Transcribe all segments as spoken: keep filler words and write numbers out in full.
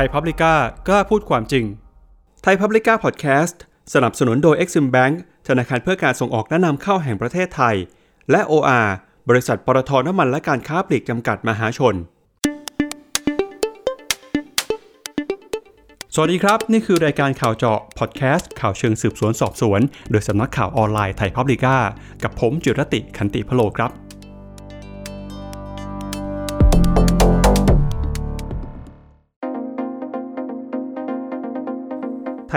Thaipublica กล้าพูดความจริง Thaipublica Podcast สนับสนุนโดย อี เอ็กซิม Bank ธนาคารเพื่อการส่งออกและนำเข้าแห่งประเทศไทยและ โอ อาร์ บริษัทปตท.น้ำมันและการค้าปลีกจำกัดมหาชนสวัสดีครับนี่คือรายการข่าวเจาะพอดแคสต์ข่าวเชิงสืบสวนสอบสวนโดยสำนักข่าวออนไลน์ Thaipublica กับผมจิรติ คันติภโลครับ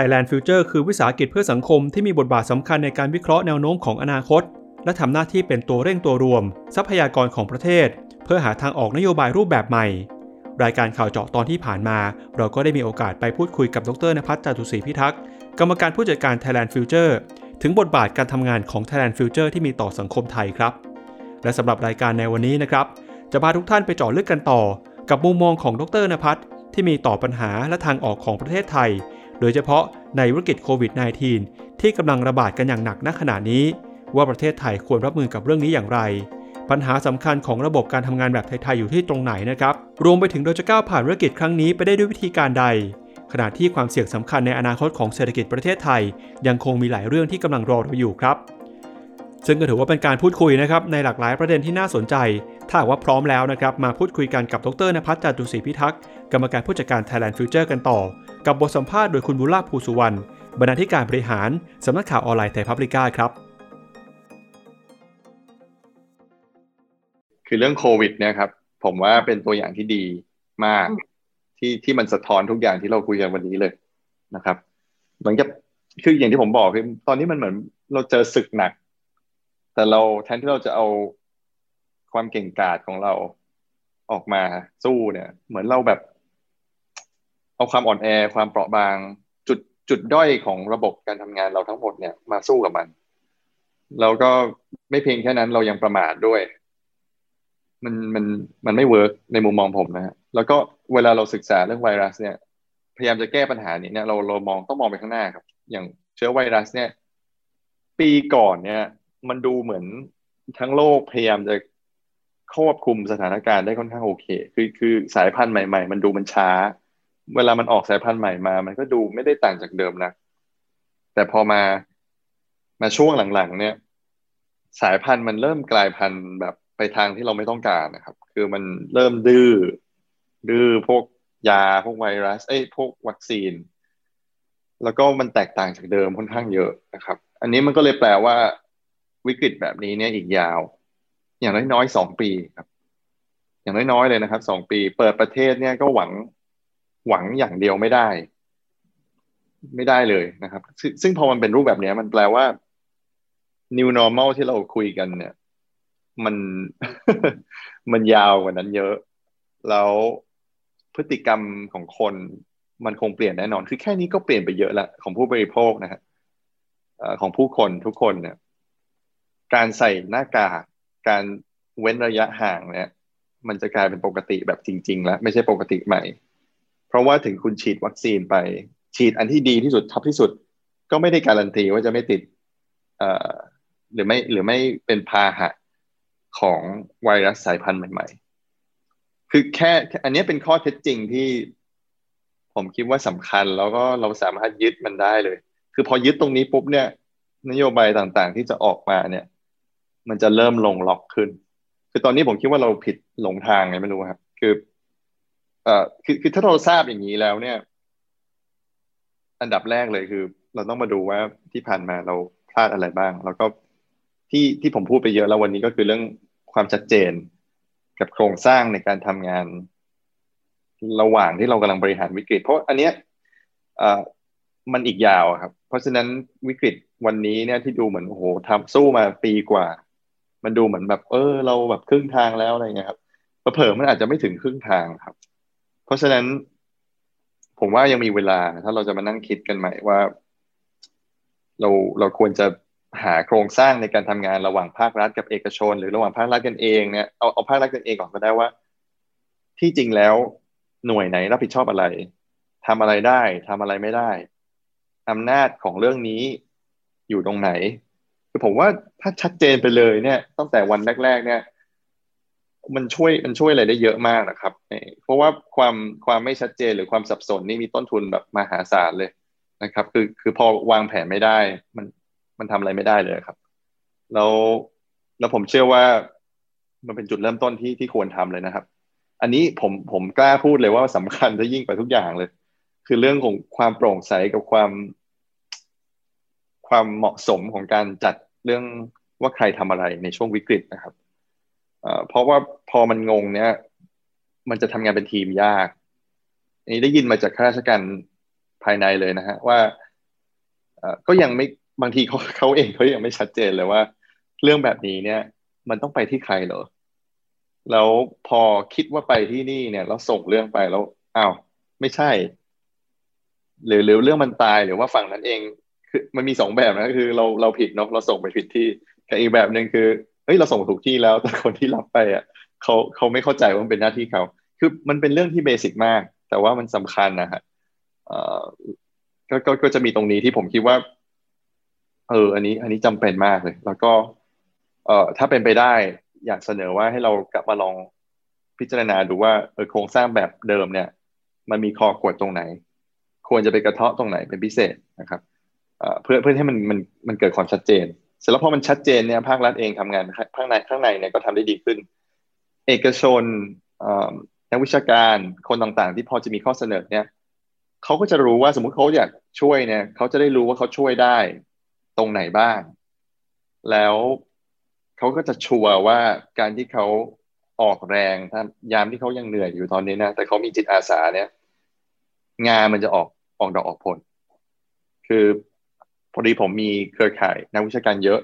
Thailand Future คือวิสาหกิจเพื่อสังคมที่มีบทบาทสำคัญในการวิเคราะห์แนวโน้มของอนาคตและทำหน้าที่เป็นตัวเร่งตัวรวมทรัพยากรของประเทศเพื่อหาทางออกนโยบายรูปแบบใหม่รายการข่าวเจาะตอนที่ผ่านมาเราก็ได้มีโอกาสไปพูดคุยกับดร.ณภัทร จตุสี พิทักกรรมการผู้จัดการ Thailand Future ถึงบทบาทการทำงานของ Thailand Future ที่มีต่อสังคมไทยครับและสำหรับรายการในวันนี้นะครับจะพาทุกท่านไปเจาะลึกกันต่อกับมุมมองของดร.ณภัทรที่มีต่อปัญหาและทางออกของประเทศไทยโดยเฉพาะในวิกฤตโควิด สิบเก้า ที่กำลังระบาดกันอย่างหนักณขณะนี้ว่าประเทศไทยควรรับมือกับเรื่องนี้อย่างไรปัญหาสำคัญของระบบการทำงานแบบไทยๆอยู่ที่ตรงไหนนะครับรวมไปถึงเราจะก้าวผ่านวิกฤตครั้งนี้ไปได้ด้วยวิธีการใดขณะที่ความเสี่ยงสำคัญในอนาคตของเศรษฐกิจประเทศไทยยังคงมีหลายเรื่องที่กำลังรอเราอยู่ครับซึ่งก็ถือว่าเป็นการพูดคุยนะครับในหลากหลายประเด็นที่น่าสนใจถ้าว่าพร้อมแล้วนะครับมาพูดคุยกันกับดร.ณภัทร จตุสี พิทักกรรมการผู้จัดการ Thailand Future กันต่อกับบทสัมภาษณ์โดยคุณบุลาภูสุวรรณบรรณาธิการบริหารสำนักข่าวออนไลน์ Thaipublica ครับคือเรื่องโควิดเนี่ยครับผมว่าเป็นตัวอย่างที่ดีมากที่ที่มันสะท้อนทุกอย่างที่เราคุยกันวันนี้เลยนะครับหลังจากคืออย่างที่ผมบอกคือตอนนี้มันเหมือนเราเจอศึกหนักแต่เราแทนที่เราจะเอาความเก่งกาจของเราออกมาสู้เนี่ยเหมือนเราแบบเอาความอ่อนแอความเปราะบางจุดจุดด้อยของระบบการทำงานเราทั้งหมดเนี่ยมาสู้กับมันแล้วก็ไม่เพียงแค่นั้นเรายังประมาทด้วยมันมันมันไม่เวิร์กในมุมมองผมนะฮะแล้วก็เวลาเราศึกษาเรื่องไวรัสเนี่ยพยายามจะแก้ปัญหานี้เนี่ยเราเรามองต้องมองไปข้างหน้าครับอย่างเชื้อไวรัสเนี่ยปีก่อนเนี่ยมันดูเหมือนทั้งโลกพยายามจะควบคุมสถานการณ์ได้ค่อนข้างโอเคคือคือสายพันธุ์ใหม่ๆมันดูมันช้าเวลามันออกสายพันธุ์ใหม่มามันก็ดูไม่ได้ต่างจากเดิมนะแต่พอมามาช่วงหลังๆเนี่ยสายพันธุ์มันเริ่มกลายพันธุ์แบบไปทางที่เราไม่ต้องการนะครับคือมันเริ่มดื้อดื้อพวกยาพวกไวรัสเอ้ยพวกวัคซีนแล้วก็มันแตกต่างจากเดิมค่อนข้างเยอะนะครับอันนี้มันก็เลยแปลว่าวิกฤตแบบนี้เนี่ยอีกยาวอย่างน้อยๆสองปีครับอย่างน้อยๆเลยนะครับสองปีเปิดประเทศเนี่ยก็หวังหวังอย่างเดียวไม่ได้ไม่ได้เลยนะครับซึ่งพอมันเป็นรูปแบบนี้มันแปลว่า new normal ที่เราคุยกันเนี่ยมัน มันยาวกว่านั้นเยอะแล้วพฤติกรรมของคนมันคงเปลี่ยนแน่นอนคือแค่นี้ก็เปลี่ยนไปเยอะละของผู้บริโภคนะฮะของผู้คนทุกคนเนี่ยการใส่หน้ากากการเว้นระยะห่างเนี่ยมันจะกลายเป็นปกติแบบจริงๆแล้วไม่ใช่ปกติใหม่เพราะว่าถึงคุณฉีดวัคซีนไปฉีดอันที่ดีที่สุดทับที่สุดก็ไม่ได้การันตีว่าจะไม่ติดหรือไม่หรือไม่เป็นพาหะของไวรัสสายพันธุ์ใหม่ๆคือแค่อันนี้เป็นข้อเท็จจริงที่ผมคิดว่าสำคัญแล้วก็เราสามารถยึดมันได้เลยคือพอยึดตรงนี้ปุ๊บเนี่ยนโยบายต่างๆที่จะออกมาเนี่ยมันจะเริ่มลงล็อกขึ้นคือตอนนี้ผมคิดว่าเราผิดหลงทางไงไม่รู้ครับคือเอ่อคือคือถ้าเราทราบอย่างนี้แล้วเนี่ยอันดับแรกเลยคือเราต้องมาดูว่าที่ผ่านมาเราพลาดอะไรบ้างแล้วก็ที่ที่ผมพูดไปเยอะแล้ววันนี้ก็คือเรื่องความชัดเจนกับโครงสร้างในการทำงานระหว่างที่เรากำลังบริหารวิกฤตเพราะอันเนี้ยเอ่อมันอีกยาวครับเพราะฉะนั้นวิกฤตวันนี้เนี่ยที่ดูเหมือนโอ้โหทำสู้มาปีกว่ามันดูเหมือนแบบเออเราแบบครึ่งทางแล้วอะไรเงี้ยครับเผลอๆมันอาจจะไม่ถึงครึ่งทางครับเพราะฉะนั้นผมว่ายังมีเวลาถ้าเราจะมานั่งคิดกันใหม่ว่าเราเราควรจะหาโครงสร้างในการทำงานระหว่างภาครัฐกับเอกชนหรือระหว่างภาครัฐกันเองเนี่ยเอาเอาภาครัฐกันเองก่อนก็ได้ว่าที่จริงแล้วหน่วยไหนรับผิดชอบอะไรทำอะไรได้ทำอะไรไม่ได้อำนาจของเรื่องนี้อยู่ตรงไหนคือผมว่าถ้าชัดเจนไปเลยเนี่ยตั้งแต่วันแรกๆเนี่ยมันช่วยมันช่วยอะไรได้เยอะมากนะครับในโค ราะว่าความความไม่ชัดเจนหรือความสับสนนี่มีต้นทุนแบบมหาศาลเลยนะครับคือคือพอวางแผนไม่ได้มันมันทำอะไรไม่ได้เลยครับแล้วแล้วผมเชื่อว่ามันเป็นจุดเริ่มต้นที่ที่ควรทำเลยนะครับอันนี้ผมผมกล้าพูดเลยว่าสำคัญจะยิ่งไปทุกอย่างเลยคือเรื่องของความโปร่งใสกับความความเหมาะสมของการจัดเรื่องว่าใครทำอะไรในช่วงวิกฤตนะครับเพราะว่าพอมันงงเนี่ยมันจะทำงานเป็นทีมยากอันนี้ได้ยินมาจากข้าราชการภายในเลยนะฮะว่าก็ยังไม่บางทีเขาเขาเองเขายังไม่ชัดเจนเลยว่าเรื่องแบบนี้เนี่ยมันต้องไปที่ใครเหรอแล้วพอคิดว่าไปที่นี่เนี่ยแล้วส่งเรื่องไปแล้วอ้าวไม่ใช่หรือหรือเรื่องมันตายหรือว่าฝั่งนั้นเองคือมันมีสองแบบนะคือเราเราผิดเนาะเราส่งไปผิดที่กับอีกแบบนึงคือเฮ้ยเราส่งถูกที่แล้วแต่คนที่รับไปอ่ะเขาเขาไม่เข้าใจว่ามันเป็นหน้าที่เขาคือมันเป็นเรื่องที่เบสิกมากแต่ว่ามันสำคัญนะฮะเอ่อก็ก็ก็จะมีตรงนี้ที่ผมคิดว่าเอออันนี้อันนี้จำเป็นมากเลยแล้วก็เอ่อถ้าเป็นไปได้อยากเสนอว่าให้เรากลับมาลองพิจารณาดูว่าเออโครงสร้างแบบเดิมเนี่ยมันมีคอกวดตรงไหนควรจะไปกระเทาะตรงไหนเป็นพิเศษนะครับเอ่อเพื่อเพื่อให้มันมันมันเกิดความชัดเจนเสร็จแล้วพอมันชัดเจนเนี่ยภาครัฐเองทำงานภาคในข้างในเนี่ยก็ทำได้ดีขึ้นเอกชนนักวิชาการคนต่างๆที่พอจะมีข้อเสนอเนี่ยเขาก็จะรู้ว่าสมมุติเขาอยากช่วยเนี่ยเขาจะได้รู้ว่าเขาช่วยได้ตรงไหนบ้างแล้วเขาก็จะชัวร์ว่าการที่เขาออกแรงถ้ายามที่เขายังเหนื่อยอยู่ตอนนี้นะแต่เขามีจิตอาสาเนี่ยงานมันจะออกออกดอกออกผลคือพอดีผมมีเครือข่ายนักวิชาการเยอะ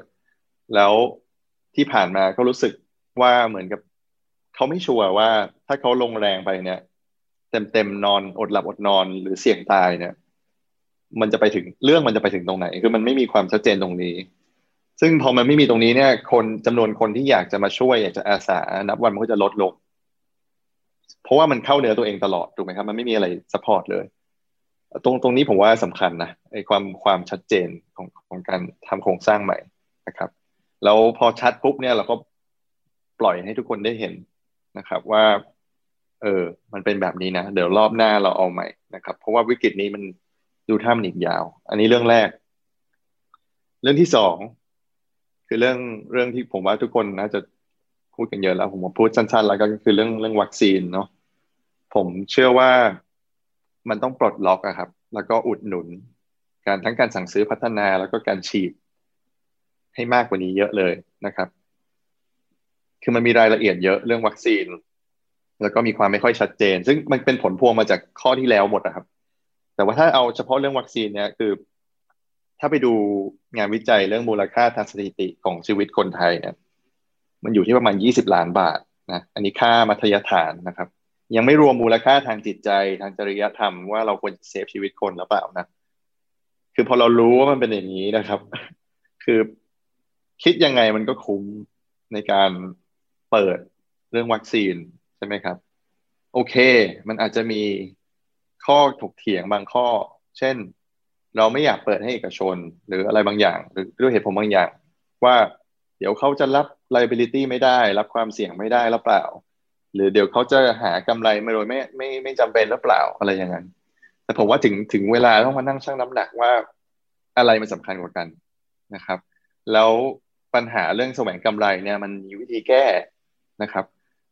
แล้วที่ผ่านมาก็รู้สึกว่าเหมือนกับเขาไม่ชัวร์ว่าถ้าเขาลงแรงไปเนี่ยเต็มๆนอนอดหลับอดนอนหรือเสี่ยงตายเนี่ยมันจะไปถึงเรื่องมันจะไปถึงตรงไหนคือมันไม่มีความชัดเจนตรงนี้ซึ่งพอมันไม่มีตรงนี้เนี่ยคนจำนวนคนที่อยากจะมาช่วยอยากจะอาสานับวันมันก็จะลดลงเพราะว่ามันเข้าเนื้อตัวเองตลอดถูกไหมครับมันไม่มีอะไรซัพพอร์ตเลยตรงตรงนี้ผมว่าสำคัญนะไอ้ความความชัดเจนของของการทำโครงสร้างใหม่นะครับแล้วพอชัดปุ๊บเนี่ยเราก็ปล่อยให้ทุกคนได้เห็นนะครับว่าเออมันเป็นแบบนี้นะเดี๋ยวรอบหน้าเราเอาใหม่นะครับเพราะว่าวิกฤตนี้มันดูท่ามันอีกยาวอันนี้เรื่องแรกเรื่องที่สองคือเรื่องเรื่องที่ผมว่าทุกคนน่าจะพูดกันเยอะแล้วผมมาพูดสั้นๆแล้วก็คือเรื่องเรื่องวัคซีนเนาะผมเชื่อว่ามันต้องปลดล็อกอะครับแล้วก็อุดหนุนการทั้งการสั่งซื้อพัฒนาแล้วก็การฉีดให้มากกว่านี้เยอะเลยนะครับคือมันมีรายละเอียดเยอะเรื่องวัคซีนแล้วก็มีความไม่ค่อยชัดเจนซึ่งมันเป็นผลพวงมาจากข้อที่แล้วหมดนะครับแต่ว่าถ้าเอาเฉพาะเรื่องวัคซีนเนี่ยคือถ้าไปดูงานวิจัยเรื่องมูลค่าทางสถิติของชีวิตคนไทยเนี่ยมันอยู่ที่ประมาณยี่สิบล้านบาทนะอันนี้ค่ามัธยฐานนะครับยังไม่รวมมูลค่าทางจิตใจทางจริยธรรมว่าเราควรจะเซฟชีวิตคนหรือเปล่านะคือพอเรารู้ว่ามันเป็นอย่างนี้นะครับคือคิดยังไงมันก็คุ้มในการเปิดเรื่องวัคซีนใช่ไหมครับโอเคมันอาจจะมีข้อถกเถียงบางข้อเช่นเราไม่อยากเปิดให้เอกชนหรืออะไรบางอย่างหรือด้วยเหตุผลบางอย่างว่าเดี๋ยวเขาจะรับ liability ไม่ได้รับความเสี่ยงไม่ได้หรือเปล่าหรือเดี๋ยวเขาจะหากำไรไม่โดยไม่ไม่ไม่จำเป็นหรือเปล่าอะไรอย่างนั้นแต่ผมว่าถึงถึงเวลาต้องมานั่งชั่งน้ำหนักว่าอะไรมันสำคัญกว่ากันนะครับแล้วปัญหาเรื่องแสวงกำไรเนี่ยมันมีวิธีแก้นะครับ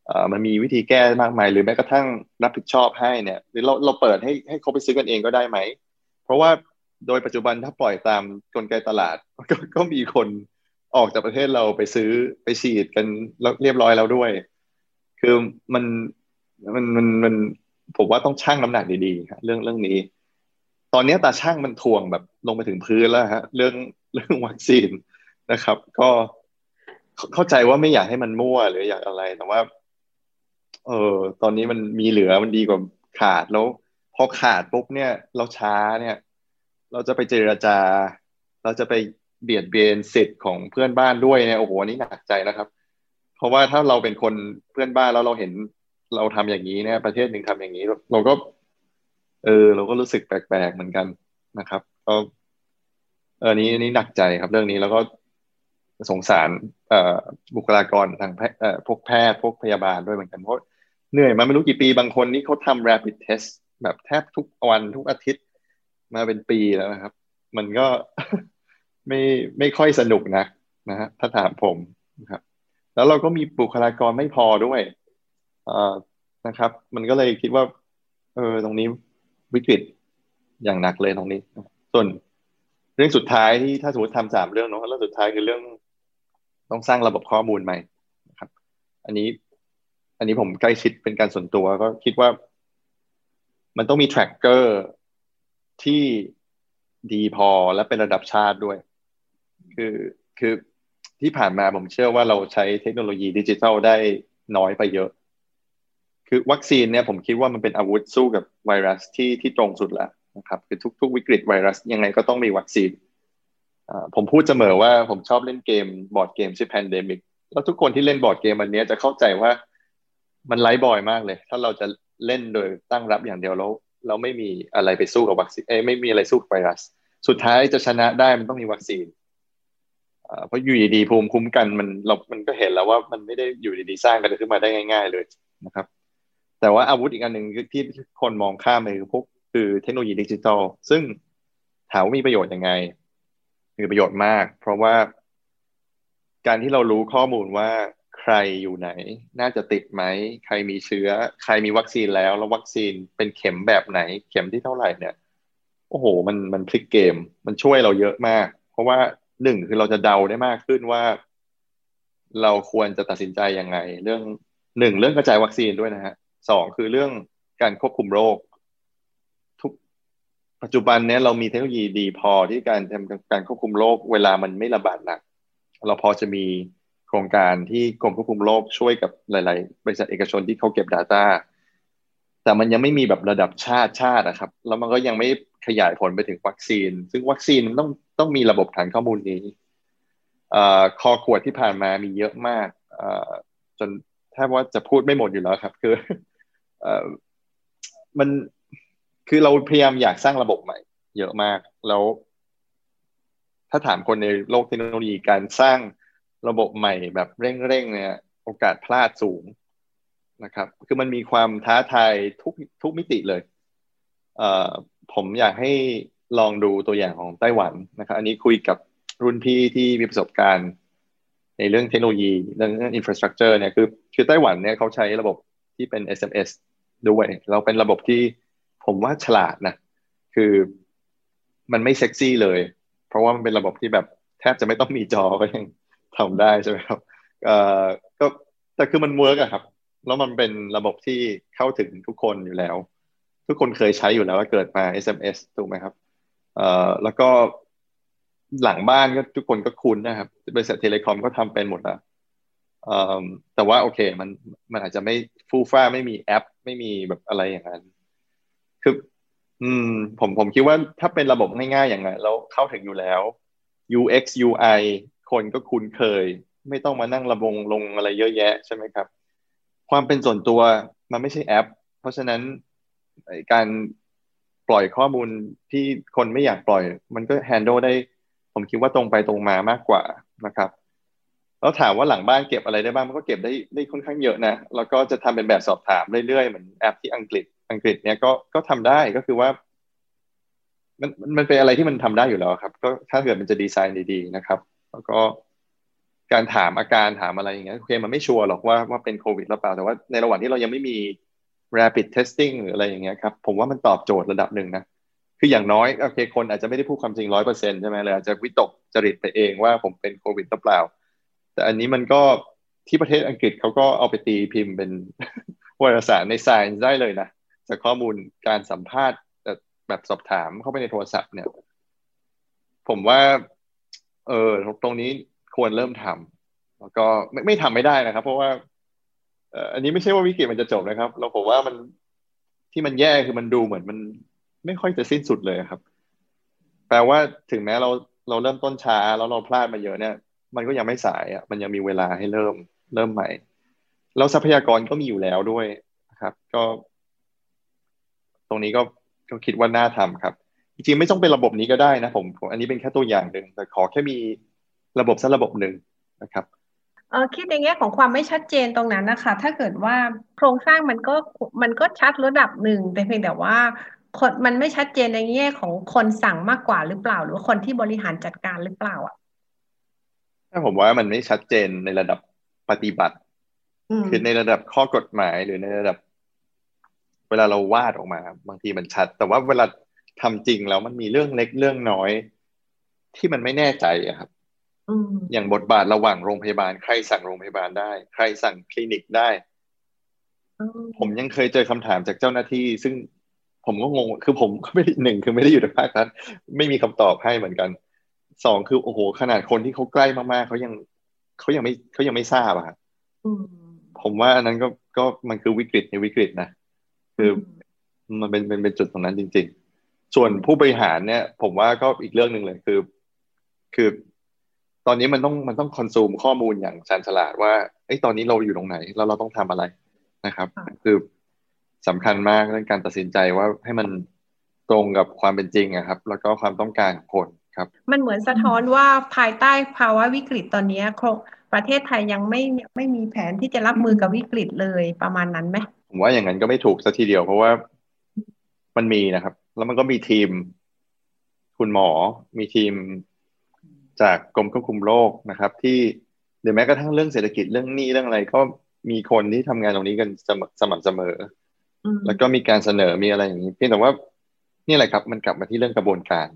เอ่อมันมีวิธีแก้มากมายหรือแม้กระทั่งรับผิดชอบให้เนี่ยหรือเราเราเปิดให้ให้เขาไปซื้อกันเองก็ได้ไหมเพราะว่าโดยปัจจุบันถ้าปล่อยตามกลไกตลาดก็ก็มีคนออกจากประเทศเราไปซื้อไปฉีดกันเรียบร้อยแล้วด้วยคือมันมันมันมันผมว่าต้องชั่งน้ำหนักดีๆครับเรื่องเรื่องนี้ตอนนี้ตาชั่งมันถ่วงแบบลงไปถึงพื้นแล้วฮะเรื่องเรื่องวัคซีนนะครับก็เข้าใจว่าไม่อยากให้มันมั่วหรืออยากอะไรแต่ว่าเออตอนนี้มันมีเหลือมันดีกว่าขาดแล้วพอขาดปุ๊บเนี่ยเราช้าเนี่ยเราจะไปเจรจาเราจะไปเบียดเบียนสิทธิ์ของเพื่อนบ้านด้วยเนี่ยโอ้โหนี่หนักใจนะครับเพราะว่าถ้าเราเป็นคนเพื่อนบ้านแล้วเราเห็นเราทำอย่างนี้เนี่ยประเทศหนึ่งทำอย่างนี้เราก็เออเราก็รู้สึกแปลกๆเหมือนกันนะครับก็เออนี้นี่หนักใจครับเรื่องนี้แล้วก็สงสารบุคลากรทางพวกแพทย์พวกพยาบาลด้วยเหมือนกันเพราะ เหนื่อยมาไม่รู้กี่ปีบางคนนี่เขาทำ rapid test แบบแทบทุกวันทุกอาทิตย์มาเป็นปีแล้วนะครับมันก็ไม่ไม่ค่อยสนุกนะนะฮะถ้าถามผมนะครับแล้วเราก็มีบุคลากรไม่พอด้วยนะครับมันก็เลยคิดว่าเออตรงนี้วิกฤตอย่างหนักเลยตรงนี้ส่วนเรื่องสุดท้ายที่ถ้าสมมติทำสามเรื่องเนาะแล้วสุดท้ายคือเรื่องต้องสร้างระบบข้อมูลใหม่นะครับอันนี้อันนี้ผมใกล้ชิดเป็นการส่วนตัวก็คิดว่ามันต้องมี tracker ที่ดีพอและเป็นระดับชาติด้วยคือคือที่ผ่านมาผมเชื่อว่าเราใช้เทคโนโลยีดิจิทัลได้น้อยไปเยอะคือวัคซีนเนี่ยผมคิดว่ามันเป็นอาวุธสู้กับไวรัสที่ที่ตรงสุดแล้วนะครับคือทุกๆวิกฤตไวรัสยังไงก็ต้องมีวัคซีนผมพูดเสมอว่าผมชอบเล่นเกมบอร์ดเกมชื่อ Pandemic แล้วทุกคนที่เล่นบอร์ดเกมอันนี้จะเข้าใจว่ามันไร้บ่อยมากเลยถ้าเราจะเล่นโดยตั้งรับอย่างเดียวแล้วเราไม่มีอะไรไปสู้กับวัคซีนไม่มีอะไรสู้กับไวรัสสุดท้ายจะชนะได้มันต้องมีวัคซีนเพราะอยู่ดีๆภูมิคุ้มกันมันเรามันก็เห็นแล้วว่ามันไม่ได้อยู่ดีๆสร้างกันขึ้นมาได้ง่ายๆเลยนะครับแต่ว่าอาวุธอีกอันหนึ่งที่คนมองข้ามเลยคือพวกคือเทคโนโลยีดิจิทัลซึ่งถามว่ามีประโยชน์ยังไงมีประโยชน์มากเพราะว่าการที่เรารู้ข้อมูลว่าใครอยู่ไหนน่าจะติดไหมใครมีเชื้อใครมีวัคซีนแล้วแล้ววัคซีนเป็นเข็มแบบไหนเข็มที่เท่าไหร่เนี่ยโอ้โหมันมันพลิกเกมมันช่วยเราเยอะมากเพราะว่าหนึ่งคือเราจะเดาได้มากขึ้นว่าเราควรจะตัดสินใจยังไงเรื่องหนึ่งเรื่องกระจายวัคซีนด้วยนะฮะสองคือเรื่องการควบคุมโรคทุกปัจจุบันนี้เรามีเทคโนโลยีดีพอที่การทำการควบคุมโรคเวลามันไม่ระบาดหนักเราพอจะมีโครงการที่กรมควบคุมโรคช่วยกับหลายๆบริษัทเอกชนที่เขาเก็บ Data แต่มันยังไม่มีแบบระดับชาติชาตินะครับแล้วมันก็ยังไม่ขยายผลไปถึงวัคซีนซึ่งวัคซีนมันต้องต้องมีระบบฐานข้อมูลนี้เอ่อคอขวดที่ผ่านมามีเยอะมากเอ่อจนแทบว่าจะพูดไม่หมดอยู่แล้วครับคือเอ่อมันคือเราพยายามอยากสร้างระบบใหม่เยอะมากแล้วถ้าถามคนในโลกเทคโนโลยีการสร้างระบบใหม่แบบเร่งๆเนี่ยโอกาสพลาดสูงนะครับคือมันมีความท้าทายทุกทุกมิติเลยเอ่อผมอยากให้ลองดูตัวอย่างของไต้หวันนะครับอันนี้คุยกับรุ่นพี่ที่มีประสบการณ์ในเรื่องเทคโนโลยีเรื่อง infrastructure เนี่ยคือคือไต้หวันเนี่ยเขาใช้ระบบที่เป็น เอส เอ็ม เอส ด้วยแล้วเป็นระบบที่ผมว่าฉลาดนะคือมันไม่เซ็กซี่เลยเพราะว่ามันเป็นระบบที่แบบแทบจะไม่ต้องมีจอก็ยังทำได้ใช่ไหมครับเอ่อก็แต่คือมันเวิร์กอะครับแล้วมันเป็นระบบที่เข้าถึงทุกคนอยู่แล้วทุกคนเคยใช้อยู่แล้วว่าเกิดมา เอส เอ็ม เอส ถูกไหมครับเอ่อแล้วก็หลังบ้านก็ทุกคนก็คุ้นนะครับบริษัทเทเลคอมก็ทำเป็นหมดแล้วเอ่อแต่ว่าโอเคมันมันอาจจะไม่ฟู่ฟ้าไม่มีแอปไม่มีแบบอะไรอย่างนั้นคืออืมผมผมคิดว่าถ้าเป็นระบบง่ายๆอย่างนั้นแล้วเข้าถึงอยู่แล้ว ยู เอ็กซ์ ยู ไอ คนก็คุ้นเคยไม่ต้องมานั่งระบงลงอะไรเยอะแยะใช่ไหมครับความเป็นส่วนตัวมันไม่ใช่แอปเพราะฉะนั้นการปล่อยข้อมูลที่คนไม่อยากปล่อยมันก็แฮนด์ลได้ผมคิดว่าตรงไปตรงมามากกว่านะครับแล้วถามว่าหลังบ้านเก็บอะไรได้บ้างมันก็เก็บได้ได้ค่อนข้างเยอะนะแล้วก็จะทำเป็นแบบสอบถามเรื่อยๆเหมือนแอปที่อังกฤษอังกฤษเนี่ยก็ก็ทำได้ก็คือว่ามันมันเป็นอะไรที่มันทำได้อยู่แล้วครับก็ถ้าเกิดมันจะดีไซน์ดีๆนะครับแล้วก็การถามอาการถามอะไรอย่างเงี้ยโอเคมันไม่ชัวร์หรอกว่าว่าเป็นโควิดหรือเปล่าแต่ว่าในระหว่างที่เรายังไม่มี rapid testing หรืออะไรอย่างเงี้ยครับผมว่ามันตอบโจทย์ระดับหนึ่งนะคืออย่างน้อยโอเคคนอาจจะไม่ได้พูดความจริง หนึ่งร้อยเปอร์เซ็นต์ ใช่ไหมเลยอาจจะวิตกจริตไปเองว่าผมเป็นโควิดหรือเปล่าแต่อันนี้มันก็ที่ประเทศอังกฤษเขาก็เอาไปตีพิมพ์เป็นวารสารใน Science ได้เลยนะจากข้อมูลการสัมภาษณ์แบบสอบถามเข้าไปในโทรศัพท์เนี่ยผมว่าเออตรงนี้ควรเริ่มทำแล้วก็ไม่ไม่ทำไม่ได้นะครับเพราะว่าอันนี้ไม่ใช่ว่าวิกฤตมันจะจบนะครับเราผมว่ามันที่มันแย่คือมันดูเหมือนมันไม่ค่อยจะสิ้นสุดเลยครับแปลว่าถึงแม้เราเราเริ่มต้นช้าแล้วเราพลาดมาเยอะเนี่ยมันก็ยังไม่สายอ่ะมันยังมีเวลาให้เริ่มเริ่มใหม่แล้วทรัพยากรก็มีอยู่แล้วด้วยนะครับก็ตรงนี้ก็ก็คิดว่าน่าทำครับจริงๆไม่ต้องเป็นระบบนี้ก็ได้นะผมอันนี้เป็นแค่ตัวอย่างหนึ่งแต่ขอแค่มีระบบสักระบบหนึ่งนะครับ คิดในแง่ของความไม่ชัดเจนตรงนั้นนะคะถ้าเกิดว่าโครงสร้างมันก็มันก็ชัดระดับหนึ่งแต่เพียงแต่ว่าคนมันไม่ชัดเจนในแง่ของคนสั่งมากกว่าหรือเปล่าหรือคนที่บริหารจัดการหรือเปล่าอ่ะถ้าผมว่ามันไม่ชัดเจนในระดับปฏิบัติคือในระดับข้อกฎหมายหรือในระดับเวลาเราวาดออกมาบางทีมันชัดแต่ว่าเวลาทำจริงแล้วมันมีเรื่องเล็กเรื่องน้อยที่มันไม่แน่ใจอะครับอย่างบทบาทระหว่างโรงพยาบาลใครสั่งโรงพยาบาลได้ใครสั่งคลินิกได้ผมยังเคยเจอคำถามจากเจ้าหน้าที่ซึ่งผมก็งงคือผมก็ไม่ได้หนึ่งคือไม่ได้อยู่ในภาครัฐไม่มีคำตอบให้เหมือนกันสองคือโอ้โหขนาดคนที่เขาใกล้มากๆเขายังเขายังไม่เขายังไม่ทราบอะครับผมว่าอันนั้นก็ก็มันคือวิกฤตในวิกฤตนะคือมันเป็นเป็นจุดตรงนั้นจริงๆส่วนผู้บริหารเนี่ยผมว่าก็อีกเรื่องนึงเลยคือคือตอนนี้มันต้องมันต้องคอนซูมข้อมูลอย่างชาญฉลาดว่าไอ้ตอนนี้เราอยู่ตรงไหนแล้วเราต้องทำอะไรนะครับคือสำคัญมากเรื่องการตัดสินใจว่าให้มันตรงกับความเป็นจริงอะครับแล้วก็ความต้องการของคนครับมันเหมือนสะท้อนว่าภายใต้ภาวะวิกฤตตอนนี้ประเทศไทยยังไม่ไม่มีแผนที่จะรับมือกับวิกฤตเลยประมาณนั้นไหมผมว่าอย่างนั้นก็ไม่ถูกซะทีเดียวเพราะว่ามันมีนะครับแล้วมันก็มีทีมคุณหมอมีทีมจากกรมควบคุมโรคนะครับที่หรือแม้กระทั่งเรื่องเศรษฐกิจเรื่องหนี้เรื่องอะไรก็มีคนที่ทำงานตรงนี้กันสม่ำเสมอแล้วก็มีการเสนอมีอะไรอย่างนี้เพียงแต่ว่านี่แหละครับมันกลับมาที่เรื่องกระบวนการ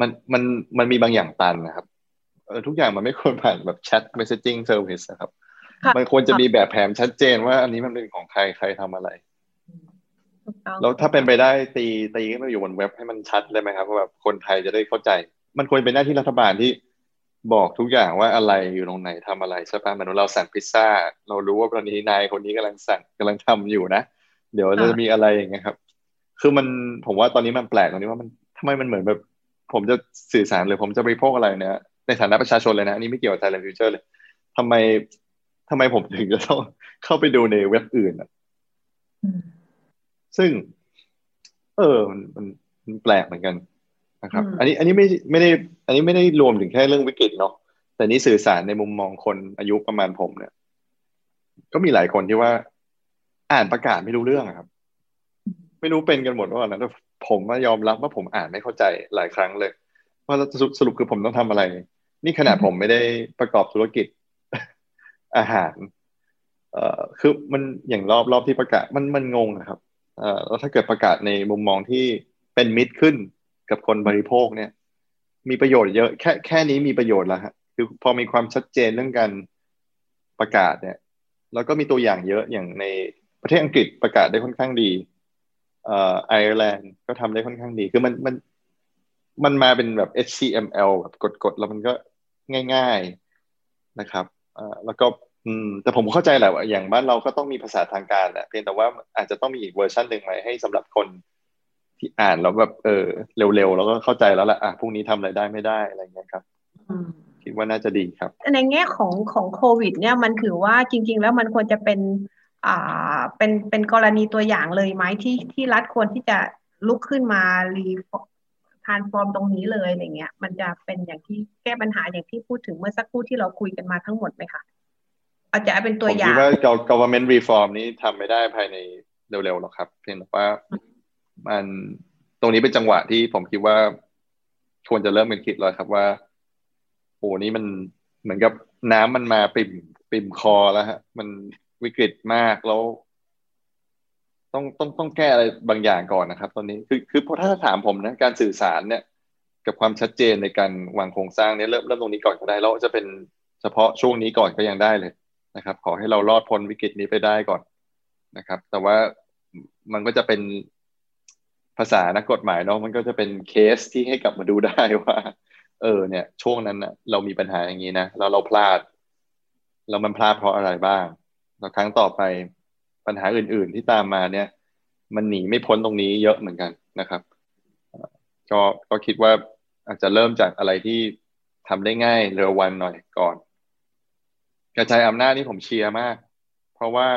มันมันมันมีบางอย่างตันนะครับเออทุกอย่างมันไม่ควรผ่านแบบแชท messaging service นะครับมันควรจะมีแบบแผนชัดเจนว่าอันนี้มันเป็นของใครใครทำอะไรแล้วถ้าเป็นไปได้ตีตีให้มันอยู่บนเว็บให้มันชัดเลยไหมครับว่าแบบคนไทยจะได้เข้าใจมันควรเป็นหน้าที่รัฐบาลที่บอกทุกอย่างว่าอะไรอยู่ตรงไหนทำอะไรใช่ป่ะเหมือนเราสั่งพิซซ่าเรารู้ว่าตอนนี้นายคนนี้กำลังสั่งกำลังทำอยู่นะเดี๋ยวจะมีอะไรอย่างเงี้ยครับคือมันผมว่าตอนนี้มันแปลกตรงนี้ว่ามันทำไมมันเหมือนแบบผมจะสื่อสารหรือผมจะบริโภคอะไรเนี่ยในฐานะประชาชนเลยนะอันนี้ไม่เกี่ยวกับ Thailand Future เลยทำไมทำไมผมถึงจะต้องเข้าไปดูในเว็บอื่นอ่ะซึ่งเออมันมันแปลกเหมือนกันนะครับอันนี้อันนี้ไม่ไม่ได้อันนี้ไม่ได้รวมถึงแค่เรื่องวิกฤตเนาะแต่นี่สื่อสารในมุมมองคนอายุประมาณผมเนี่ยก็มีหลายคนที่ว่าอ่านประกาศไม่รู้เรื่องครับไม่รู้เป็นกันหมดว่านะผมว่ายอมรับว่าผมอ่านไม่เข้าใจหลายครั้งเลยว่าสรุปคือผมต้องทำอะไรนี่ขนาดผมไม่ได้ประกอบธุรกิจอาหารเอ่อคือมันอย่างรอบรอบที่ประกาศมันมันงงนะครับเอ่อแล้วถ้าเกิดประกาศในมุมมองที่เป็นมิตรขึ้นกับคนบริโภคเนี่ยมีประโยชน์เยอะแค่แค่นี้มีประโยชน์แล้วฮะคือพอมีความชัดเจนเรื่องการประกาศเนี่ยแล้วก็มีตัวอย่างเยอะอย่างในประเทศอังกฤษประกาศได้ค่อนข้างดีเอ่อไอร์แลนด์ก็ทำได้ค่อนข้างดีคือมันมันมันมาเป็นแบบ เอช ซี เอ็ม แอล แบบกดๆแล้วมันก็ง่ายๆนะครับเอ่อแล้วก็อืมแต่ผมเข้าใจแหละว่าอย่างบ้านเราก็ต้องมีภาษาทางการแหละเพียงแต่ว่าอาจจะต้องมีอีกเวอร์ชันหนึ่งไว้ให้สำหรับคนที่อ่านแล้วแบบเออเร็วๆแล้วก็เข้าใจแล้วละอ่ะพรุ่งนี้ทำอะไรได้ไม่ได้อะไรเงี้ยครับคิดว่าน่าจะดีครับในแง่ของของโควิดเนี่ยมันถือว่าจริงๆแล้วมันควรจะเป็นอ่าเป็นเป็นกรณีตัวอย่างเลยไหมที่ที่รัฐควรที่จะลุกขึ้นมารีทรานส์ฟอร์มตรงนี้เลยอะไรเงี้ยมันจะเป็นอย่างที่แก้ปัญหาอย่างที่พูดถึงเมื่อสักครู่ที่เราคุยกันมาทั้งหมดไหมคะอาจจะเป็นตัวอย่างผมคิดว่า government reform นี้ทำไม่ได้ภายในเร็วๆหรอกครับเพียงแต่ว่ามันตรงนี้เป็นจังหวะที่ผมคิดว่าควรจะเริ่มเป็นคิดเลยครับว่าโอ้นี่มันเหมือนกับน้ำมันมาปิ่มปิ่มคอแล้วฮะมันวิกฤตมากแล้วต้องต้องต้องแก้อะไรบางอย่างก่อนนะครับตอนนี้คือคือเพราะถ้าถามผมนะการสื่อสารเนี่ยกับความชัดเจนในการวางโครงสร้างเนี่ยเริ่มเริ่มตรงนี้ก่อนก็ได้แล้วจะเป็นเฉพาะช่วงนี้ก่อนก็ยังได้เลยนะครับขอให้เรารอดพ้นวิกฤตนี้ไปได้ก่อนนะครับแต่ว่ามันก็จะเป็นภาษานักกฎหมายเนาะมันก็จะเป็นเคสที่ให้กลับมาดูได้ว่าเออเนี่ยช่วงนั้นนะเรามีปัญหาอย่างนี้นะแล้วเราพลาดแล้วมันพลาดเพราะอะไรบ้างแล้วครั้งต่อไปปัญหาอื่นๆที่ตามมาเนี่ยมันหนีไม่พ้นตรงนี้เยอะเหมือนกันนะครับก็ก็คิดว่าอาจจะเริ่มจากอะไรที่ทำได้ง่ายเร็ววันหน่อยก่อนกระจายอำนาจนี่ผมเชียร์มากเพราะว่า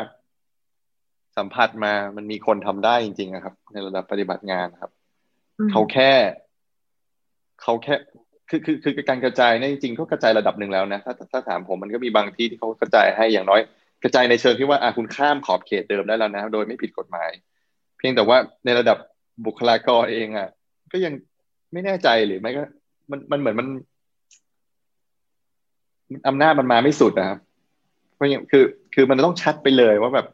สัมผัสมามันมีคนทำได้จริงๆนะครับในระดับปฏิบัติงานครับเขาแค่เขาแค่ คือคือคือการกระจายเนี่ยจริงๆเขากระจายระดับหนึ่งแล้วนะถ้าถ้าถามผมมันก็มีบางที่ที่เขากระจายให้อย่างน้อยกระจายในเชิงที่ว่าคุณข้ามขอบเขตเดิมได้แล้วนะโดยไม่ผิดกฎหมายเพียงแต่ว่าในระดับบุคลากรเองอ่ะก็ยังไม่แน่ใจหรือไม่ก็มันมันเหมือนมันอำนาจมันมาไม่สุดนะครับเพราะอย่างคือคือมันต้องชัดไปเลยว่าแบบ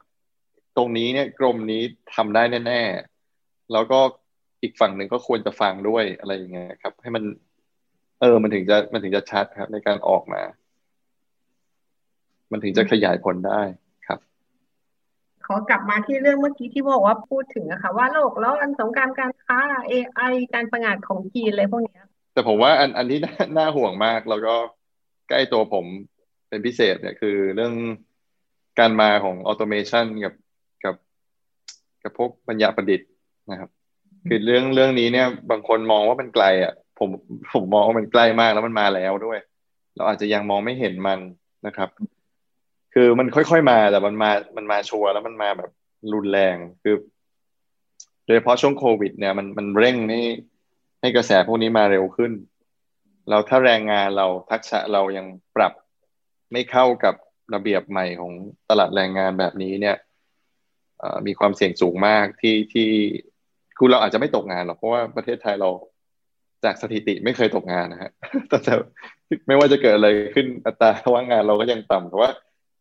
ตรงนี้เนี่ยกรมนี้ทำได้แน่ๆแล้วก็อีกฝั่งหนึ่งก็ควรจะฟังด้วยอะไรอย่างเงี้ยครับให้มันเออมันถึงจะมันถึงจะชัดครับในการออกมามันถึงจะขยายผลได้ครับขอกลับมาที่เรื่องเมื่อกี้ที่บอกว่าพูดถึงนะคะว่าโลกร้อนสงครามการค้า เอ ไอ การประหยัดของจีนอะไรพวกนี้แต่ผมว่าอันอันที่น่าห่วงมากแล้วก็ใกล้ตัวผมเป็นพิเศษเนี่ยคือเรื่องการมาของออโตเมชันกับกับกับพวกปัญญาประดิษฐ์นะครับคือเรื่องเรื่องนี้เนี่ยบางคนมองว่ามันไกลอ่ะผมผมมองว่ามันใกล้มากแล้วมันมาแล้วด้วยเราอาจจะยังมองไม่เห็นมันนะครับคือมันค่อยๆมาแต่มันมามันมาชัวร์แล้วมันมาแบบรุนแรงคือโดยเฉพาะช่วงโควิดเนี่ยมันมันเร่งให้ให้กระแสพวกนี้มาเร็วขึ้นเราถ้าแรงงานเราทักษะเรายังปรับไม่เข้ากับระเบียบใหม่ของตลาดแรงงานแบบนี้เนี่ยมีความเสี่ยงสูงมากที่ที่คือเราอาจจะไม่ตกงานหรอกเพราะว่าประเทศไทยเราจากสถิติไม่เคยตกงานนะฮะตั้งแต่ไม่ว่าจะเกิดอะไรขึ้นอัตราว่างงานเราก็ยังต่ำแต่ว่า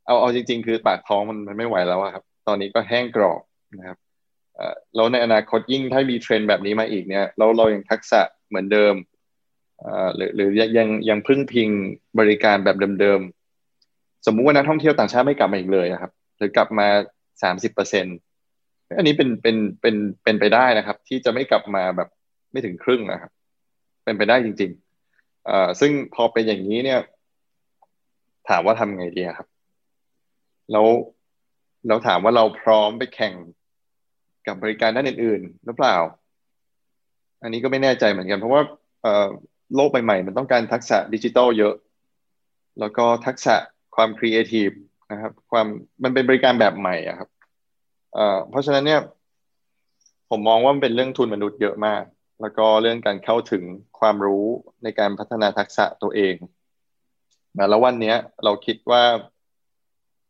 เอาเอาจริงๆคือปากท้องมันมันไม่ไหวแล้วครับตอนนี้ก็แห้งกรอบนะครับแล้วในอนาคตยิ่งถ้ามีเทรนด์แบบนี้มาอีกเนี่ยเราเรายังทักษะเหมือนเดิมหรือหรือยังยังพึ่งพิงบริการแบบเดิมๆสมมุติว่านักท่องเที่ยวต่างชาติไม่กลับมาอีกเลยนะครับหรือกลับมา สามสิบเปอร์เซ็นต์ อันนี้เป็นเป็นเป็นเป็นไปได้นะครับที่จะไม่กลับมาแบบไม่ถึงครึ่งนะครับเป็นไปได้จริงๆเอ่อซึ่งพอเป็นอย่างนี้เนี่ยถามว่าทำไงดีครับแล้วเราถามว่าเราพร้อมไปแข่งกับบริการด้านอื่นๆหรือเปล่าอันนี้ก็ไม่แน่ใจเหมือนกันเพราะว่าเอ่อโลกใหม่ๆมันต้องการทักษะดิจิทัลเยอะแล้วก็ทักษะความครีเอทีฟนะครับความมันเป็นบริการแบบใหม่ครับเอ่อเพราะฉะนั้นเนี่ยผมมองว่ามันเป็นเรื่องทุนมนุษย์เยอะมากแล้วก็เรื่องการเข้าถึงความรู้ในการพัฒนาทักษะตัวเองนะแล้ววันนี้เราคิดว่า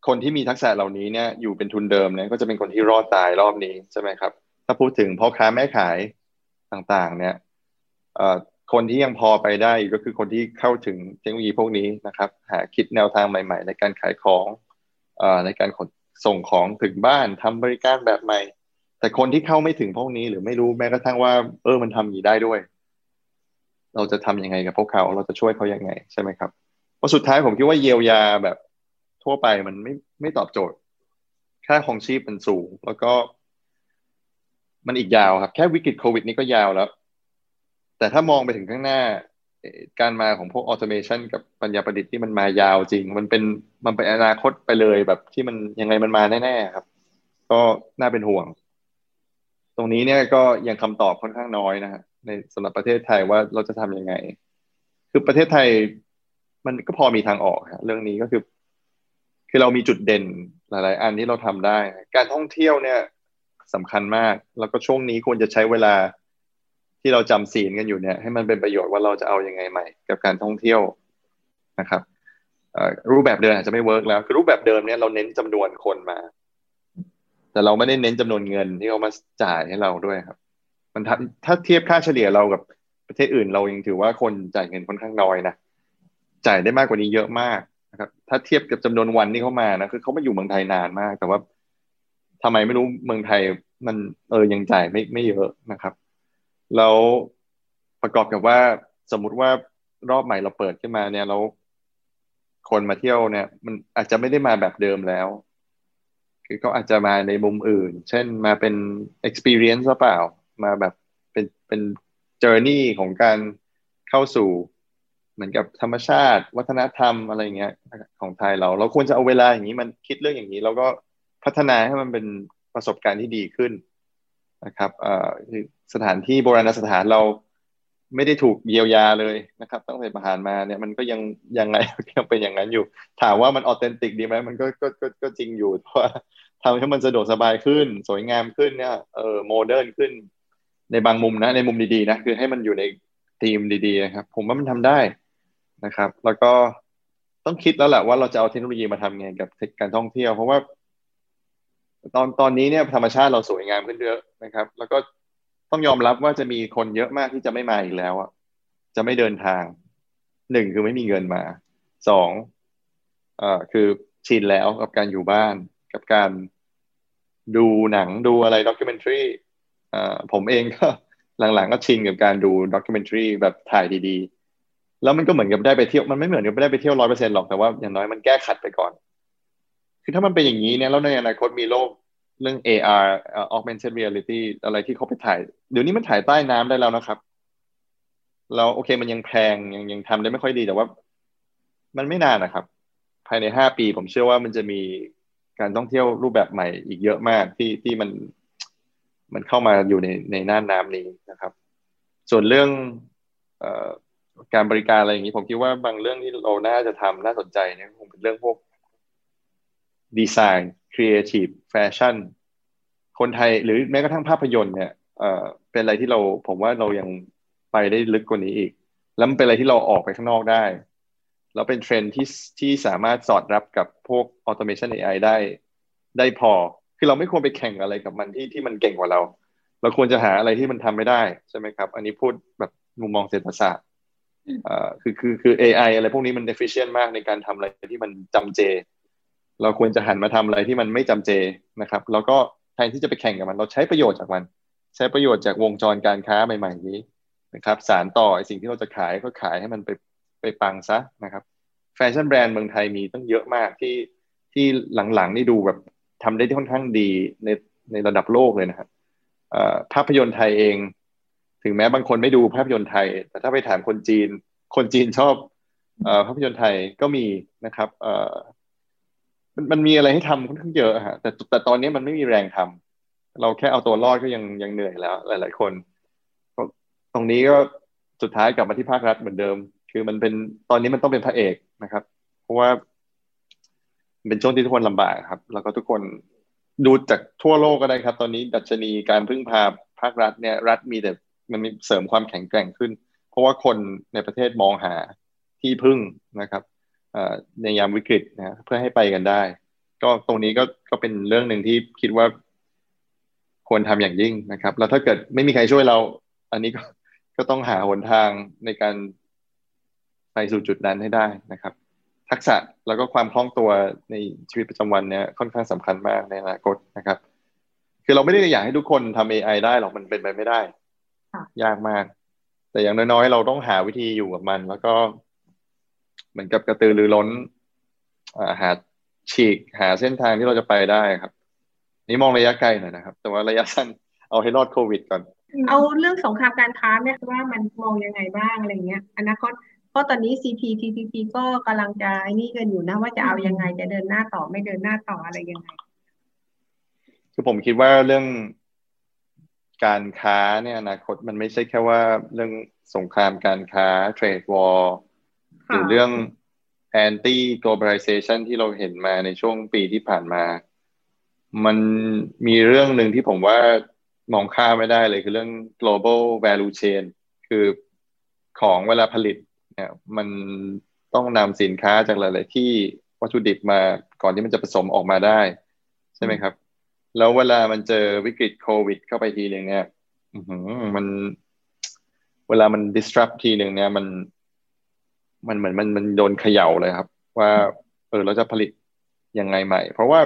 คนที่มีทักษะเหล่านี้เนี่ยอยู่เป็นทุนเดิมเนี่ยก็จะเป็นคนที่รอดตายรอบนี้ใช่ไหมครับถ้าพูดถึงพ่อค้าแม่ขายต่างๆเนี่ยคนที่ยังพอไปได้ก็คือคนที่เข้าถึงเทคโนโลยีพวกนี้นะครับหาคิดแนวทางใหม่ๆในการขายของในการขนส่งของถึงบ้านทำบริการแบบใหม่แต่คนที่เข้าไม่ถึงพวกนี้หรือไม่รู้แม้กระทั่งว่าเออมันทำอย่างนี้ได้ด้วยเราจะทำยังไงกับพวกเขาเราจะช่วยเขายังไงใช่ไหมครับเพราะสุดท้ายผมคิดว่าเยียวยาแบบทั่วไปมันไม่ไม่ตอบโจทย์ค่าครองชีพมันสูงแล้วก็มันอีกยาวครับแค่วิกฤตโควิดนี้ก็ยาวแล้วแต่ถ้ามองไปถึงข้างหน้าการมาของพวกออโตเมชันกับปัญญาประดิษฐ์ที่มันมายาวจริงมันเป็นมันเป็นอนาคตไปเลยแบบที่มันยังไงมันมาแน่ๆครับก็น่าเป็นห่วงตรงนี้เนี่ยก็ยังคำตอบค่อนข้างน้อยนะฮะในสำหรับประเทศไทยว่าเราจะทำยังไงคือประเทศไทยมันก็พอมีทางออกฮะเรื่องนี้ก็คือคือเรามีจุดเด่นหลายๆอันที่เราทำได้การท่องเที่ยวเนี่ยสำคัญมากแล้วก็ช่วงนี้ควรจะใช้เวลาที่เราจำศีลกันอยู่เนี่ยให้มันเป็นประโยชน์ว่าเราจะเอายังไงใหม่กับการท่องเที่ยวนะครับรูปแบบเดิมอาจจะไม่เวิร์กแล้วคือรูปแบบเดิมเนี่ยเราเน้นจำนวนคนมาแต่เราไม่ได้เน้นจำนวนเงินที่เขามาจ่ายให้เราด้วยครับมันถ้าเทียบค่าเฉลี่ยเรากับประเทศอื่นเรายังถือว่าคนจ่ายเงินค่อนข้างน้อยนะจ่ายได้มากกว่านี้เยอะมากนะครับถ้าเทียบกับจำนวนวันที่เขามานะคือเขามาอยู่เมืองไทยนานมากแต่ว่าทำไมไม่รู้เมืองไทยมันเออยังจ่ายไม่ไม่เยอะนะครับแล้วประกอบกับว่าสมมุติว่ารอบใหม่เราเปิดขึ้นมาเนี่ยแล้วคนมาเที่ยวเนี่ยมันอาจจะไม่ได้มาแบบเดิมแล้วคือเขาอาจจะมาในมุมอื่นเช่นมาเป็น experience หรือเปล่ามาแบบเป็นเป็น journey ของการเข้าสู่เหมือนกับธรรมชาติวัฒนธรรมอะไรเงี้ยของไทยเราเราควรจะเอาเวลาอย่างนี้มันคิดเรื่องอย่างนี้แล้วก็พัฒนาให้มันเป็นประสบการณ์ที่ดีขึ้นนะครับเอ่อสถานที่โบราณสถานเราไม่ได้ถูกเยียวยาเลยนะครับตั้งแต่ประหารมาเนี่ยมันก็ยังยังไงยังเป็นอย่างนั้นอยู่ถามว่ามันออเทนติกดีไหมมันก็ก็ก็ก็จริงอยู่เพราะทำให้มันสะดวกสบายขึ้นสวยงามขึ้นเนี่ยเออโมเดิร์นขึ้นในบางมุมนะในมุมดีๆนะคือให้มันอยู่ใน ทีมดีๆครับผมว่ามันทำได้นะครับแล้วก็ต้องคิดแล้วแหละว่าเราจะเอาเทคโนโลยีมาทำไงกับการท่องเที่ยวเพราะว่าตอนตอนนี้เนี่ยธรรมชาติเราสวยงามขึ้นเยอะนะครับแล้วก็ต้องยอมรับว่าจะมีคนเยอะมากที่จะไม่มาอีกแล้วอ่ะจะไม่เดินทางหนึ่งคือไม่มีเงินมาสองเอ่อคือชินแล้วกับการอยู่บ้านกับการดูหนังดูอะไรด็อกคิวเมนทรีเอ่อผมเองก็หลังๆก็ชินกับการดูด็อกคิวเมนทรีแบบถ่ายดีๆแล้วมันก็เหมือนกับได้ไปเที่ยวมันไม่เหมือนกับได้ไปเที่ยว ร้อยเปอร์เซ็นต์ หรอกแต่ว่าอย่างน้อยมันแก้ขัดไปก่อนคือถ้ามันเป็นอย่างนี้เนี่ยแล้วในอนาคตมีโลกเรื่อง เอ อาร์ uh, augmented reality อะไรที่เขาไปถ่ายเดี๋ยวนี้มันถ่ายใต้น้ำได้แล้วนะครับเราโอเคมันยังแพงยังยังทำได้ไม่ค่อยดีแต่ว่ามันไม่นานนะครับภายในห้าปีผมเชื่อว่ามันจะมีการท่องเที่ยวรูปแบบใหม่อีกเยอะมากที่ที่มันมันเข้ามาอยู่ในในน่านน้ำนี้นะครับส่วนเรื่องเอ่อการบริการอะไรอย่างนี้ผมคิดว่าบางเรื่องที่เราน่าจะทำน่าสนใจเนี่ยคงเป็นเรื่องพวกดีไซน์ครีเอทีฟแฟชั่นคนไทยหรือแม้กระทั่งภาพยนตร์เนี่ยเอ่อเป็นอะไรที่เราผมว่าเรายังไปได้ลึกกว่านี้อีกแล้วมันเป็นอะไรที่เราออกไปข้างนอกได้แล้วเป็นเทรนด์ที่ที่สามารถสอดรับกับพวก automation เอ ไอ ได้ได้พอคือเราไม่ควรไปแข่งอะไรกับมันที่ที่มันเก่งกว่าเราเราควรจะหาอะไรที่มันทำไม่ได้ใช่ไหมครับอันนี้พูดแบบมุมมองเศรษฐศาสตร์อ่าคือคือคือ เอ ไอ อะไรพวกนี้มัน efficient มากในการทำอะไรที่มันจำเจเราควรจะหันมาทำอะไรที่มันไม่จำเจนะครับแล้วก็แทนที่จะไปแข่งกับมันเราใช้ประโยชน์จากมันใช้ประโยชน์จากวงจรการค้าใหม่ๆนี้นะครับสารต่อสิ่งที่เราจะขายก็ขายให้มันไปไปปังซะนะครับแฟชั่นแบรนด์เมืองไทยมีตั้งเยอะมากที่ที่หลังๆนี่ดูแบบทำได้ค่อนข้างดีในในระดับโลกเลยนะครับภาพยนตร์ไทยเองถึงแม้บางคนไม่ดูภาพยนตร์ไทยแต่ถ้าไปถามคนจีนคนจีนชอบภาพยนตร์ไทยก็มีนะครับมันมันมีอะไรให้ทำค่อนข้างเยอะฮะแต่แต่ตอนนี้มันไม่มีแรงทำเราแค่เอาตัวรอดก็ยังยังเหนื่อยแล้วหลายๆคนตรงนี้ก็สุดท้ายกลับมาที่ภาครัฐเหมือนเดิมคือมันเป็นตอนนี้มันต้องเป็นพระเอกนะครับเพราะว่าเป็นช่วงที่ทุกคนลำบากครับแล้วก็ทุกคนดูจากทั่วโลกก็ได้ครับตอนนี้ดัชนีการพึ่งพาภาครัฐเนี่ยรัฐมีแต่มันมีเสริมความแข็งแกร่งขึ้นเพราะว่าคนในประเทศมองหาที่พึ่งนะครับในยามวิกฤตนะเพื่อให้ไปกันได้ก็ตรงนี้ก็ก็เป็นเรื่องหนึ่งที่คิดว่าควรทำอย่างยิ่งนะครับแล้วถ้าเกิดไม่มีใครช่วยเราอันนี้ก็ก็ต้องหาหนทางในการไปสู่จุดนั้นให้ได้นะครับทักษะแล้วก็ความคล่องตัวในชีวิตประจำวันเนี่ยค่อนข้างสำคัญมากในอนาคตนะครับคือเราไม่ได้อยากให้ทุกคนทำ เอ ไอ ได้หรอกมันเป็นไปไม่ได้ยากมากแต่อย่างน้อยๆเราต้องหาวิธีอยู่กับมันแล้วก็เหมือนกับกระตือรือร้นหาฉีกหาเส้นทางที่เราจะไปได้ครับนี่มองระยะไกลหน่อยนะครับแต่ว่าระยะสั้นเอาให้รอดโควิดก่อนเอาเรื่องสงครามการค้าเนี่ยว่ามันมองยังไงบ้างอะไรเงี้ยอนาคตเพราะตอนนี้ ซี พี ที ที พี ก็กำลังจะไอ้นี่กันอยู่นะว่าจะเอายังไงจะเดินหน้าต่อไม่เดินหน้าต่ออะไรยังไงคือผมคิดว่าเรื่องการค้าเนี่ยอนาคตมันไม่ใช่แค่ว่าเรื่องสงครามการค้าเทรดวอร์หรือเรื่อง anti globalization ที่เราเห็นมาในช่วงปีที่ผ่านมามันมีเรื่องหนึ่งที่ผมว่ามองข้ามไม่ได้เลยคือเรื่อง global value chain คือของเวลาผลิตเนี่ยมันต้องนำสินค้าจากหลายๆที่วัตถุดิบมาก่อนที่มันจะผสมออกมาได้ใช่ไหมครับแล้วเวลามันเจอวิกฤตโควิดเข้าไปทีหนึ่งเนี่ยมันเวลามัน disrupt ทีหนึ่งเนี่ยมันมันเหมือนมันมันโดนเขย่าเลยครับว่าเออเราจะผลิตยังไงใหม่เพราะว่า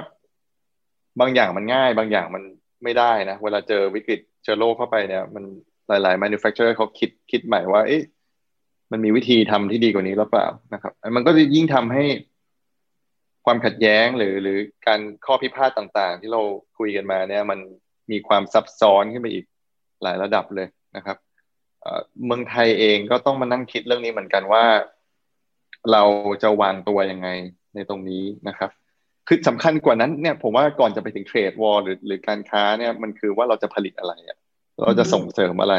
บางอย่างมันง่ายบางอย่างมันไม่ได้นะเวลาเจอวิกฤตเจอโรคเข้าไปเนี่ยมันหลายๆ manufacturer เขาคิดคิดใหม่ว่าเอ๊ะมันมีวิธีทำที่ดีกว่านี้หรือเปล่านะครับมันก็จะยิ่งทำให้ความขัดแย้งหรือหรือการข้อพิพาทต่างๆที่เราคุยกันมาเนี่ยมันมีความซับซ้อนขึ้นไปอีกหลายระดับเลยนะครับเมืองไทยเองก็ต้องมานั่งคิดเรื่องนี้เหมือนกันว่าเราจะวางตัวยังไงในตรงนี้นะครับคือสำคัญกว่านั้นเนี่ยผมว่าก่อนจะไปถึงเทรดวอร์หรือหรือการค้าเนี่ยมันคือว่าเราจะผลิตอะไรเราจะส่งเสริมอะไร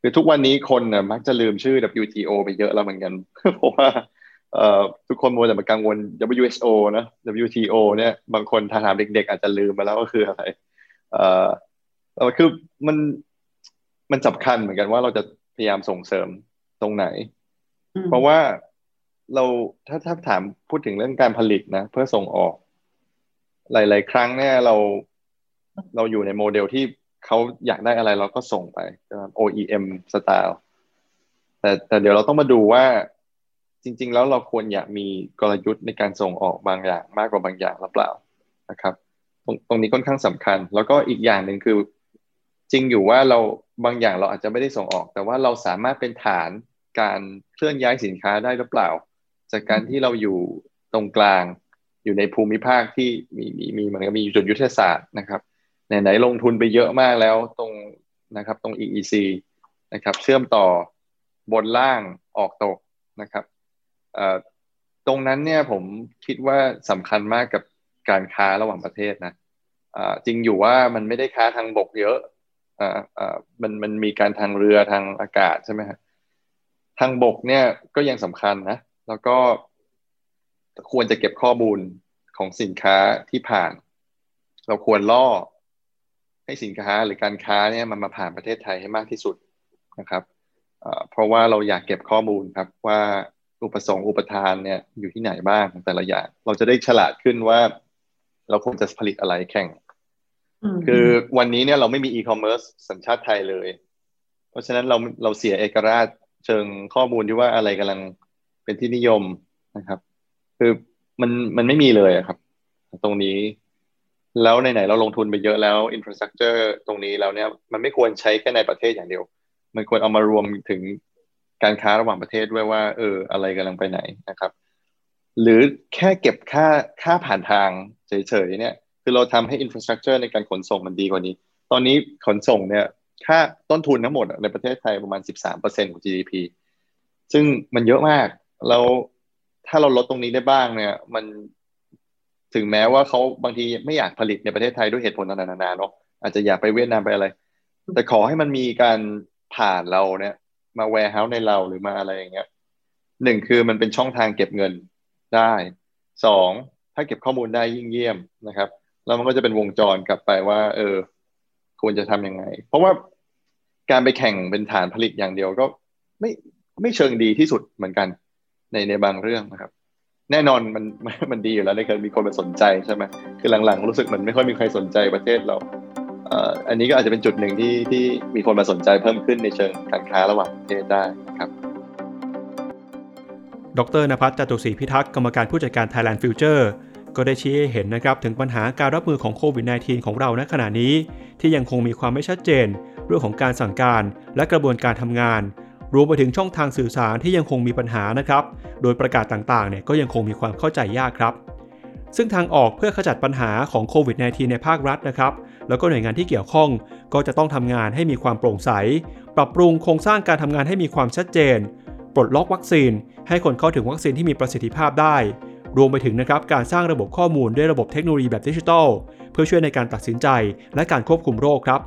คือทุกวันนี้คนนะมักจะลืมชื่อ ดับเบิลยู ที โอ ไปเยอะแล้วเหมือนกันเพราะว่าเอ่อทุกคนมัวแต่มากังวล ดับเบิลยู เอช โอ นะ ดับเบิลยู ที โอ เนี่ยบางคนถ้าถามเด็กๆอาจจะลืมไปแล้วก็คืออะไรเอ่อคือมันมันสำคัญเหมือนกันว่าเราจะพ ยายามส่งเสริมตรงไหนเพราะว่าเราถ้าถ้าถามพูดถึงเรื่องการผลิตนะเพื่อส่งออกหลายๆครั้งเนี่ยเราเราอยู่ในโมเดลที่เขาอยากได้อะไรเราก็ส่งไป โอ อี เอ็ม style แต่แต่เดี๋ยวเราต้องมาดูว่าจริงๆแล้วเราควรอยากมีกลยุทธ์ในการส่งออกบางอย่างมากกว่าบางอย่างหรือเปล่านะครับตรงตรงนี้ค่อนข้างสำคัญแล้วก็อีกอย่างหนึ่งคือจริงอยู่ว่าเราบางอย่างเราอาจจะไม่ได้ส่งออกแต่ว่าเราสามารถเป็นฐานการเคลื่อนย้ายสินค้าได้หรือเปล่าจากการที่เราอยู่ตรงกลางอยู่ในภูมิภาคที่มีมีมีมันก็มีจุดยุทธศาสตร์นะครับไหนๆลงทุนไปเยอะมากแล้วตรงนะครับตรง อี อี ซี นะครับเชื่อมต่อบนล่างออกตกนะครับเอ่อตรงนั้นเนี่ยผมคิดว่าสำคัญมากกับการค้าระหว่างประเทศนะเอ่อจริงอยู่ว่ามันไม่ได้ค้าทางบกเยอะเอ่อเอ่อมันมันมีการทางเรือทางอากาศใช่ไหมฮะทางบกเนี่ยก็ยังสำคัญนะแล้วก็ควรจะเก็บข้อมูลของสินค้าที่ผ่านเราควรล่อให้สินค้าหรือการค้าเนี่ยมันมาผ่านประเทศไทยให้มากที่สุดนะครับเพราะว่าเราอยากเก็บข้อมูลครับว่าอุปสงค์อุปทานเนี่ยอยู่ที่ไหนบ้างแต่ละอย่างเราจะได้ฉลาดขึ้นว่าเราควรจะผลิตอะไรแข่งคือวันนี้เนี่ยเราไม่มีอีคอมเมิร์ซสัญชาติไทยเลยเพราะฉะนั้นเราเราเสียเอกราชเชิงข้อมูลที่ว่าอะไรกำลังเป็นที่นิยมนะครับคือมันมันไม่มีเลยครับตรงนี้แล้วไหนๆเราลงทุนไปเยอะแล้วอินฟราสตรัคเจอร์ตรงนี้แล้วเนี่ยมันไม่ควรใช้แค่ในประเทศอย่างเดียวมันควรเอามารวมถึงการค้าระหว่างประเทศด้วยว่าเอออะไรกำลังไปไหนนะครับหรือแค่เก็บค่าค่าผ่านทางเฉยๆเนี่ยคือเราทำให้อินฟราสตรัคเจอร์ในการขนส่งมันดีกว่านี้ตอนนี้ขนส่งเนี่ยค่าต้นทุนทั้งหมดในประเทศไทยประมาณ สิบสามเปอร์เซ็นต์ ของ จี ดี พี ซึ่งมันเยอะมากแล้วถ้าเราลดตรงนี้ได้บ้างเนี่ยมันถึงแม้ว่าเขาบางทีไม่อยากผลิตในประเทศไทยด้วยเหตุผลนานาๆเนาะอาจจะอยากไปเวียดนามไปอะไรแต่ขอให้มันมีการผ่านเราเนี่ยมาแวร์เฮ้าส์ในเราหรือมาอะไรอย่างเงี้ยหนึ่งคือมันเป็นช่องทางเก็บเงินได้สองถ้าเก็บข้อมูลได้ยิ่งเยี่ยมนะครับแล้วมันก็จะเป็นวงจรกลับไปว่าเออควรจะทำยังไงเพราะว่าการไปแข่งเป็นฐานผลิตอย่างเดียวก็ไม่ไม่เชิงดีที่สุดเหมือนกันในในบางเรื่องนะครับแน่นอนมันมันดีอยู่แล้วในการมีคนมาสนใจใช่ไหมคือหลังๆรู้สึกเหมือนไม่ค่อยมีใครสนใจประเทศเราเอ่ออันนี้ก็อาจจะเป็นจุดหนึ่งที่ที่มีคนมาสนใจเพิ่มขึ้นในเชิงการค้าระหว่างประเทศได้นะครับดร.ณภัทร จตุสี พิทักษ์กรรมการผู้จัดการ Thailand Future ก็ได้ชี้ให้เห็นนะครับถึงปัญหาการรับมือของโควิด สิบเก้า ของเราณขณะนี้ที่ยังคงมีความไม่ชัดเจนเรื่องของการสั่งการและกระบวนการทำงานรวมไปถึงช่องทางสื่อสารที่ยังคงมีปัญหานะครับโดยประกาศต่างๆเนี่ยก็ยังคงมีความเข้าใจยากครับซึ่งทางออกเพื่อขจัดปัญหาของโควิด สิบเก้า ในภาครัฐนะครับแล้วก็หน่วยงานที่เกี่ยวข้องก็จะต้องทำงานให้มีความโปร่งใสปรับปรุงโครงสร้างการทำงานให้มีความชัดเจนปลดล็อกวัคซีนให้คนเข้าถึงวัคซีนที่มีประสิทธิภาพได้รวมไปถึงนะครับการสร้างระบบข้อมูลด้วยระบบเทคโนโลยีแบบดิจิทัลเพื่อช่วยในการตัดสินใจและการควบคุมโรคครับ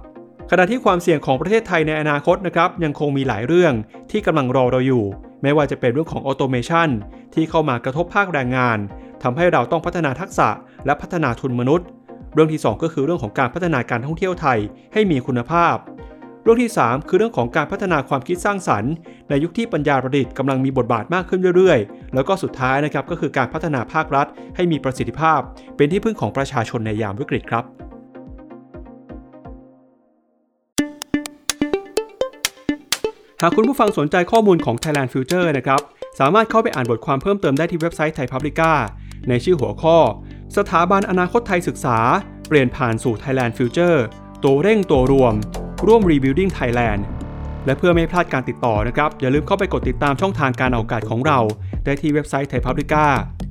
ขณะที่ความเสี่ยงของประเทศไทยในอนาคตนะครับยังคงมีหลายเรื่องที่กำลังรอเราอยู่ไม่ว่าจะเป็นเรื่องของออโตเมชันที่เข้ามากระทบภาคแรงงานทำให้เราต้องพัฒนาทักษะและพัฒนาทุนมนุษย์เรื่องที่สองก็คือเรื่องของการพัฒนาการท่องเที่ยวไทยให้มีคุณภาพเรื่องที่สามคือเรื่องของการพัฒนาความคิดสร้างสรรค์ในยุคที่ปัญญาประดิษฐ์กำลังมีบทบาทมากขึ้นเรื่อยๆแล้วก็สุดท้ายนะครับก็คือการพัฒนาภาครัฐให้มีประสิทธิภาพเป็นที่พึ่งของประชาชนในยามวิกฤตครับหากคุณผู้ฟังสนใจข้อมูลของ Thailand Future นะครับสามารถเข้าไปอ่านบทความเพิ่มเติมได้ที่เว็บไซต์ Thaipublica ในชื่อหัวข้อสถาบันอนาคตไทยศึกษาเปลี่ยนผ่านสู่ Thailand Future ตัวเร่งตัวรวมร่วม Rebuilding Thailand และเพื่อไม่พลาดการติดต่อนะครับอย่าลืมเข้าไปกดติดตามช่องทางการออกอากาศของเราได้ที่เว็บไซต์ Thaipublica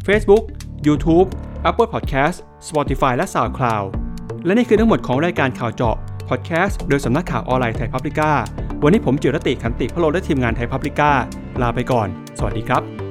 Facebook YouTube Apple Podcast Spotify และ SoundCloud และนี่คือทั้งหมดของรายการข่าวเจาะ Podcast โดยสำนักข่าวออนไลน์ Thaipublicaวันนี้ผมจิรติ คันติภโลและทีมงานไทยพับลิก้าลาไปก่อนสวัสดีครับ